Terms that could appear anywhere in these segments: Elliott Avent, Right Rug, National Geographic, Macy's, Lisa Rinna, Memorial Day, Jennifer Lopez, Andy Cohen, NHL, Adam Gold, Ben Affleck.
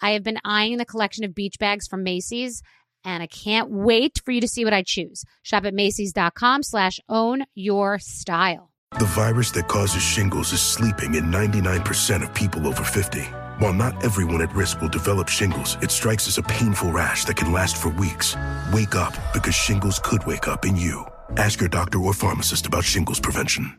I have been eyeing the collection of beach bags from Macy's, and I can't wait for you to see what I choose. Shop at Macy's.com/ownyourstyle. The virus that causes shingles is sleeping in 99% of people over 50. While not everyone at risk will develop shingles, it strikes as a painful rash that can last for weeks. Wake up, because shingles could wake up in you. Ask your doctor or pharmacist about shingles prevention.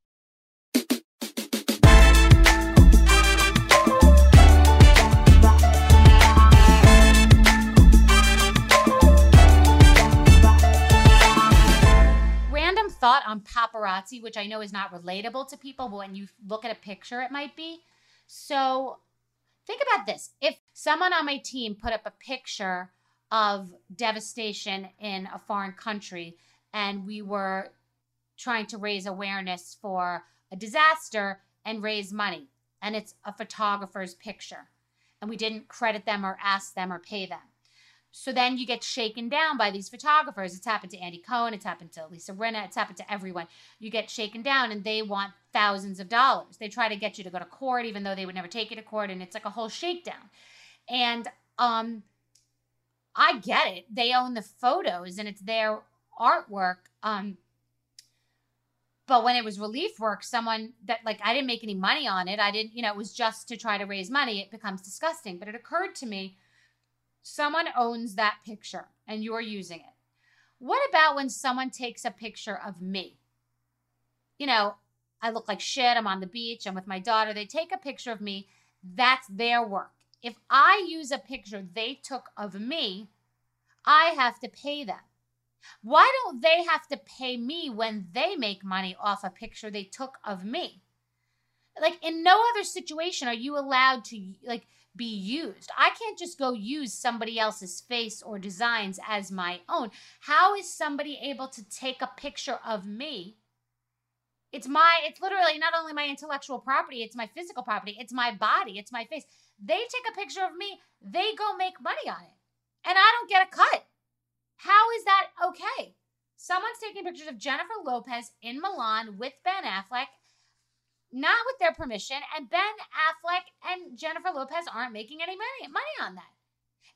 Thought on paparazzi, which I know is not relatable to people, but when you look at a picture, it might be. So think about this. If someone on my team put up a picture of devastation in a foreign country, and we were trying to raise awareness for a disaster and raise money, and it's a photographer's picture, and we didn't credit them or ask them or pay them. So then you get shaken down by these photographers. It's happened to Andy Cohen. It's happened to Lisa Rinna. It's happened to everyone. You get shaken down, and they want thousands of dollars. They try to get you to go to court, even though they would never take you to court. And it's like a whole shakedown. And I get it. They own the photos, and it's their artwork. But when it was relief work, someone that, like, I didn't make any money on it. I didn't, it was just to try to raise money. It becomes disgusting. But it occurred to me, someone owns that picture and you're using it. What about when someone takes a picture of me? I look like shit. I'm on the beach. I'm with my daughter. They take a picture of me. That's their work. If I use a picture they took of me, I have to pay them. Why don't they have to pay me when they make money off a picture they took of me? Like, in no other situation are you allowed to, be used. I can't just go use somebody else's face or designs as my own. How is somebody able to take a picture of me? It's literally not only my intellectual property, it's my physical property, it's my body, it's my face. They take a picture of me, they go make money on it, and I don't get a cut. How is that okay? Someone's taking pictures of Jennifer Lopez in Milan with Ben Affleck, not with their permission, and Ben Affleck and Jennifer Lopez aren't making any money on that.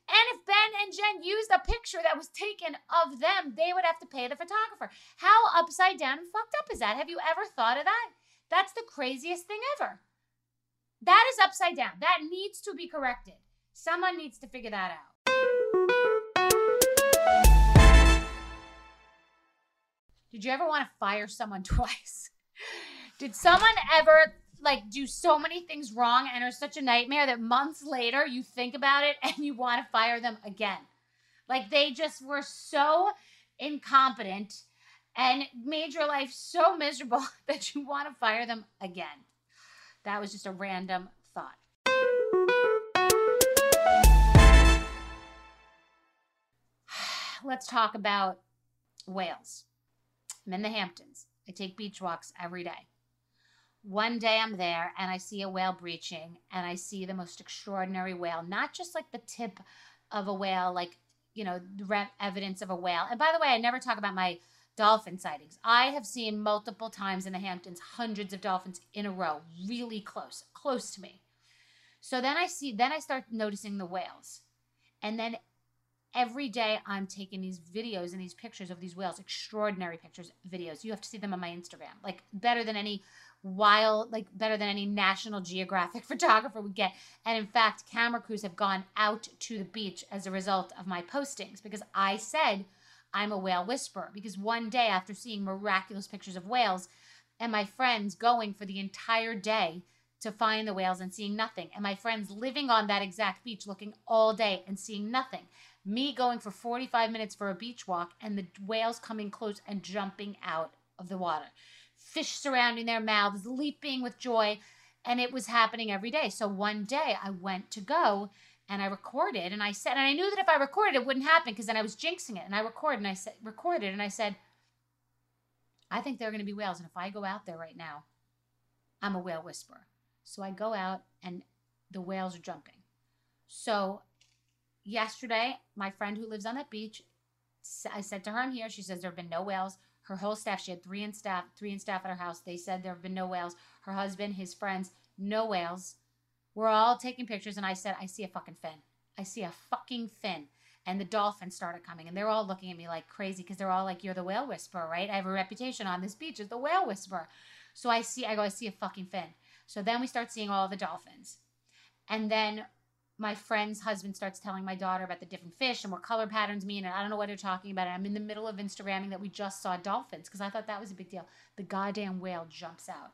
And if Ben and Jen used a picture that was taken of them, they would have to pay the photographer. How upside down and fucked up is that? Have you ever thought of that? That's the craziest thing ever. That is upside down. That needs to be corrected. Someone needs to figure that out. Did you ever want to fire someone twice? Did someone ever do so many things wrong and are such a nightmare that months later you think about it and you want to fire them again? They just were so incompetent and made your life so miserable that you want to fire them again. That was just a random thought. Let's talk about Wales. I'm in the Hamptons. I take beach walks every day. One day I'm there and I see a whale breaching, and I see the most extraordinary whale, not just like the tip of a whale, like, you know, evidence of a whale. And by the way, I never talk about my dolphin sightings. I have seen multiple times in the Hamptons, hundreds of dolphins in a row, really close to me. So then I start noticing the whales. And then every day I'm taking these videos and these pictures of these whales, extraordinary pictures, videos. You have to see them on my Instagram, like better than any National Geographic photographer would get. And in fact, camera crews have gone out to the beach as a result of my postings, because I said I'm a whale whisperer. Because one day, after seeing miraculous pictures of whales and my friends going for the entire day to find the whales and seeing nothing, and my friends living on that exact beach looking all day and seeing nothing, me going for 45 minutes for a beach walk and the whales coming close and jumping out of the water, fish surrounding their mouths, leaping with joy, and it was happening every day. So one day I went to go and I recorded, and I said, and I knew that if I recorded it wouldn't happen because then I was jinxing it. And I recorded and I said, I think there are going to be whales, and if I go out there right now, I'm a whale whisperer. So I go out and the whales are jumping. So yesterday, my friend who lives on that beach, I said to her, I'm here. She says there have been no whales. Her whole staff, she had three in staff at her house. They said there have been no whales. Her husband, his friends, no whales. We're all taking pictures. And I said, I see a fucking fin. I see a fucking fin. And the dolphins started coming. And they're all looking at me like crazy because they're all like, you're the whale whisperer, right? I have a reputation on this beach as the whale whisperer. So I see a fucking fin. So then we start seeing all the dolphins. And then my friend's husband starts telling my daughter about the different fish and what color patterns mean, and I don't know what they're talking about. And I'm in the middle of Instagramming that we just saw dolphins because I thought that was a big deal. The goddamn whale jumps out.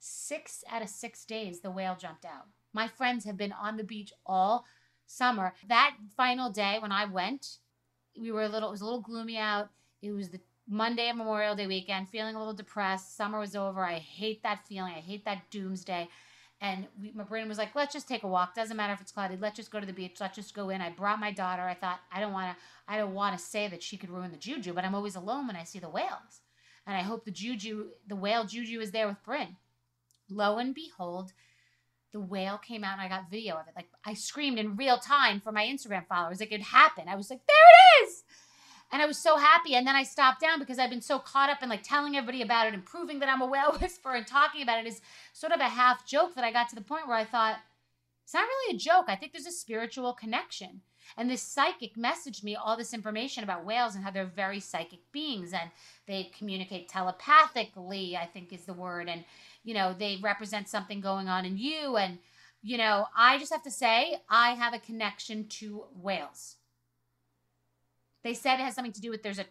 6 out of 6 days, the whale jumped out. My friends have been on the beach all summer. That final day when I went, it was a little gloomy out. It was the Monday of Memorial Day weekend, feeling a little depressed. Summer was over. I hate that feeling. I hate that doomsday. And my brain was like, let's just take a walk. Doesn't matter if it's cloudy. Let's just go to the beach. Let's just go in. I brought my daughter. I thought, I don't want to say that she could ruin the juju, but I'm always alone when I see the whales. And I hope the whale juju is there with Bryn. Lo and behold, the whale came out and I got video of it. Like, I screamed in real time for my Instagram followers. Like, it happened. I was like, there it is. And I was so happy. And then I stopped down because I've been so caught up in like telling everybody about it and proving that I'm a whale whisperer and talking about it as sort of a half joke that I got to the point where I thought, it's not really a joke. I think there's a spiritual connection. And this psychic messaged me all this information about whales and how they're very psychic beings and they communicate telepathically, I think is the word. And, you know, they represent something going on in you. And, you know, I just have to say, I have a connection to whales. They said it has something to do with there's a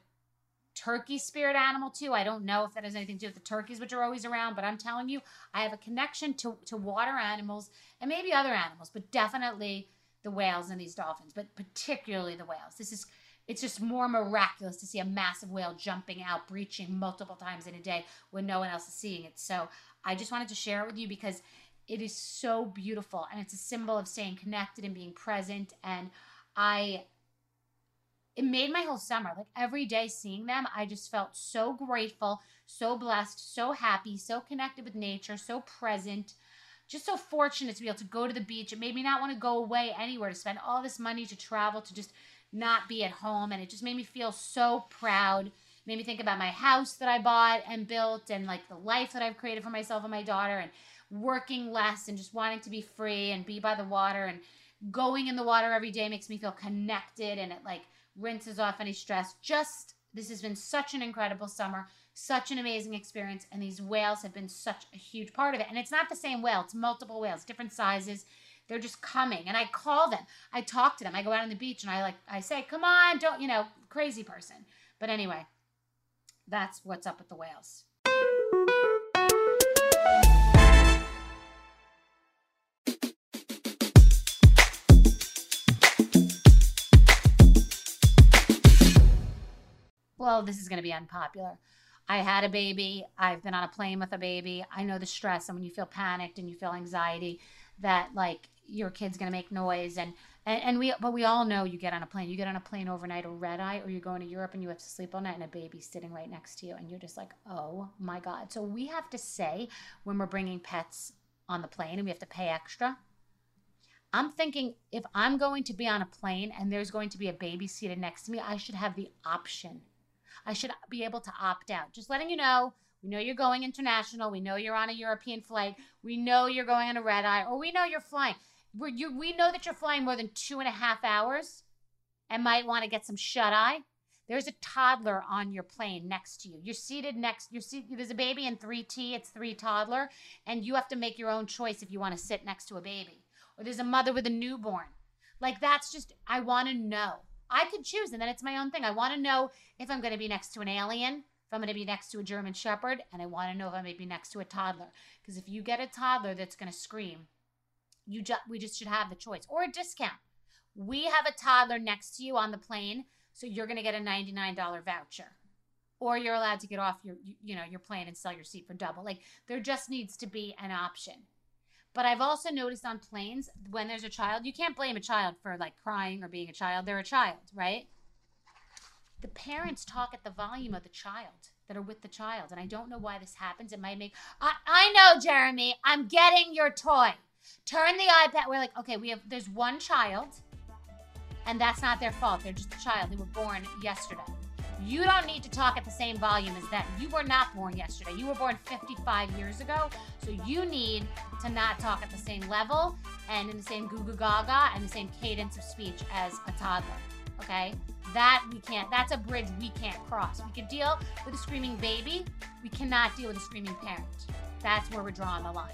turkey spirit animal too. I don't know if that has anything to do with the turkeys, which are always around, but I'm telling you, I have a connection to water animals and maybe other animals, but definitely the whales and these dolphins, but particularly the whales. It's just more miraculous to see a massive whale jumping out, breaching multiple times in a day when no one else is seeing it. So I just wanted to share it with you because it is so beautiful and it's a symbol of staying connected and being present. And it made my whole summer. Like every day seeing them, I just felt so grateful, so blessed, so happy, so connected with nature, so present, just so fortunate to be able to go to the beach. It made me not want to go away anywhere, to spend all this money to travel, to just not be at home. And it just made me feel so proud. It made me think about my house that I bought and built and like the life that I've created for myself and my daughter and working less and just wanting to be free and be by the water. And going in the water every day makes me feel connected, and it like rinses off any stress. Just, this has been such an incredible summer, such an amazing experience, and these whales have been such a huge part of it. And it's not the same whale, it's multiple whales, different sizes. They're just coming, and I call them, I talk to them, I go out on the beach, and I say, come on, don't, you know, crazy person. But anyway, that's what's up with the whales. Well, this is going to be unpopular. I had a baby. I've been on a plane with a baby. I know the stress. And when you feel panicked and you feel anxiety that like your kid's going to make noise and we all know you get on a plane overnight or red eye, or you're going to Europe and you have to sleep all night and a baby's sitting right next to you. And you're just like, oh my God. So we have to say when we're bringing pets on the plane and we have to pay extra, I'm thinking if I'm going to be on a plane and there's going to be a baby seated next to me, I should have the option. I should be able to opt out. Just letting you know, we know you're going international. We know you're on a European flight. We know you're going on a red eye, or we know you're flying. We know that you're flying more than 2.5 hours and might want to get some shut eye. There's a toddler on your plane next to you. You're seated next. There's a baby and 3T. It's 3 toddler. And you have to make your own choice if you want to sit next to a baby. Or there's a mother with a newborn. Like that's just, I want to know. I could choose, and then it's my own thing. I want to know if I'm going to be next to an alien, if I'm going to be next to a German Shepherd, and I want to know if I'm going to be next to a toddler. Because if you get a toddler that's going to scream, we just should have the choice. Or a discount. We have a toddler next to you on the plane, so you're going to get a $99 voucher. Or you're allowed to get off your plane and sell your seat for double. Like, there just needs to be an option. But I've also noticed on planes, when there's a child, you can't blame a child for like crying or being a child. They're a child, right? The parents talk at the volume of the child that are with the child. And I don't know why this happens. It might make, I know, Jeremy, I'm getting your toy. Turn the iPad. We're like, okay, there's one child and that's not their fault. They're just a child. They were born yesterday. You don't need to talk at the same volume as them. You were not born yesterday. You were born 55 years ago. So you need to not talk at the same level and in the same goo goo gaga and the same cadence of speech as a toddler, okay? That's a bridge we can't cross. We can deal with a screaming baby. We cannot deal with a screaming parent. That's where we're drawing the line.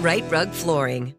Right Rug Flooring.